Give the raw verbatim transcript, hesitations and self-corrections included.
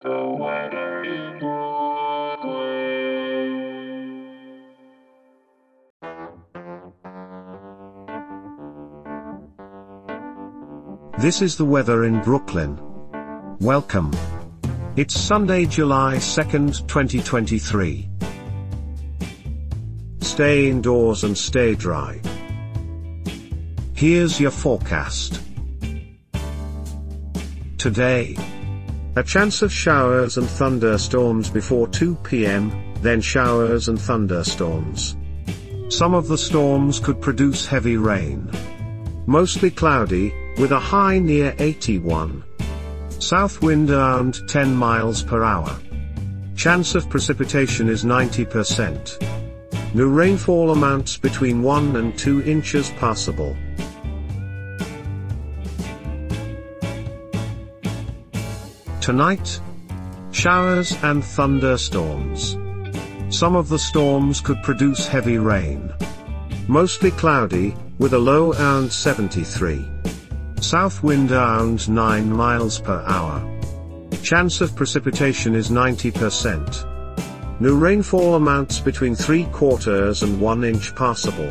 The weather in Brooklyn. This is the weather in Brooklyn. Welcome. It's Sunday, July second, twenty twenty-three. Stay indoors and stay dry. Here's your forecast. Today, a chance of showers and thunderstorms before two p m, then showers and thunderstorms. Some of the storms could produce heavy rain. Mostly cloudy, with a high near eighty-one. South wind around ten miles per hour. Chance of precipitation is ninety percent. New rainfall amounts between one and two inches possible. Tonight, showers and thunderstorms. Some of the storms could produce heavy rain. Mostly cloudy, with a low around seventy-three. South wind around nine miles per hour. Chance of precipitation is ninety percent. New rainfall amounts between three quarters and one inch possible.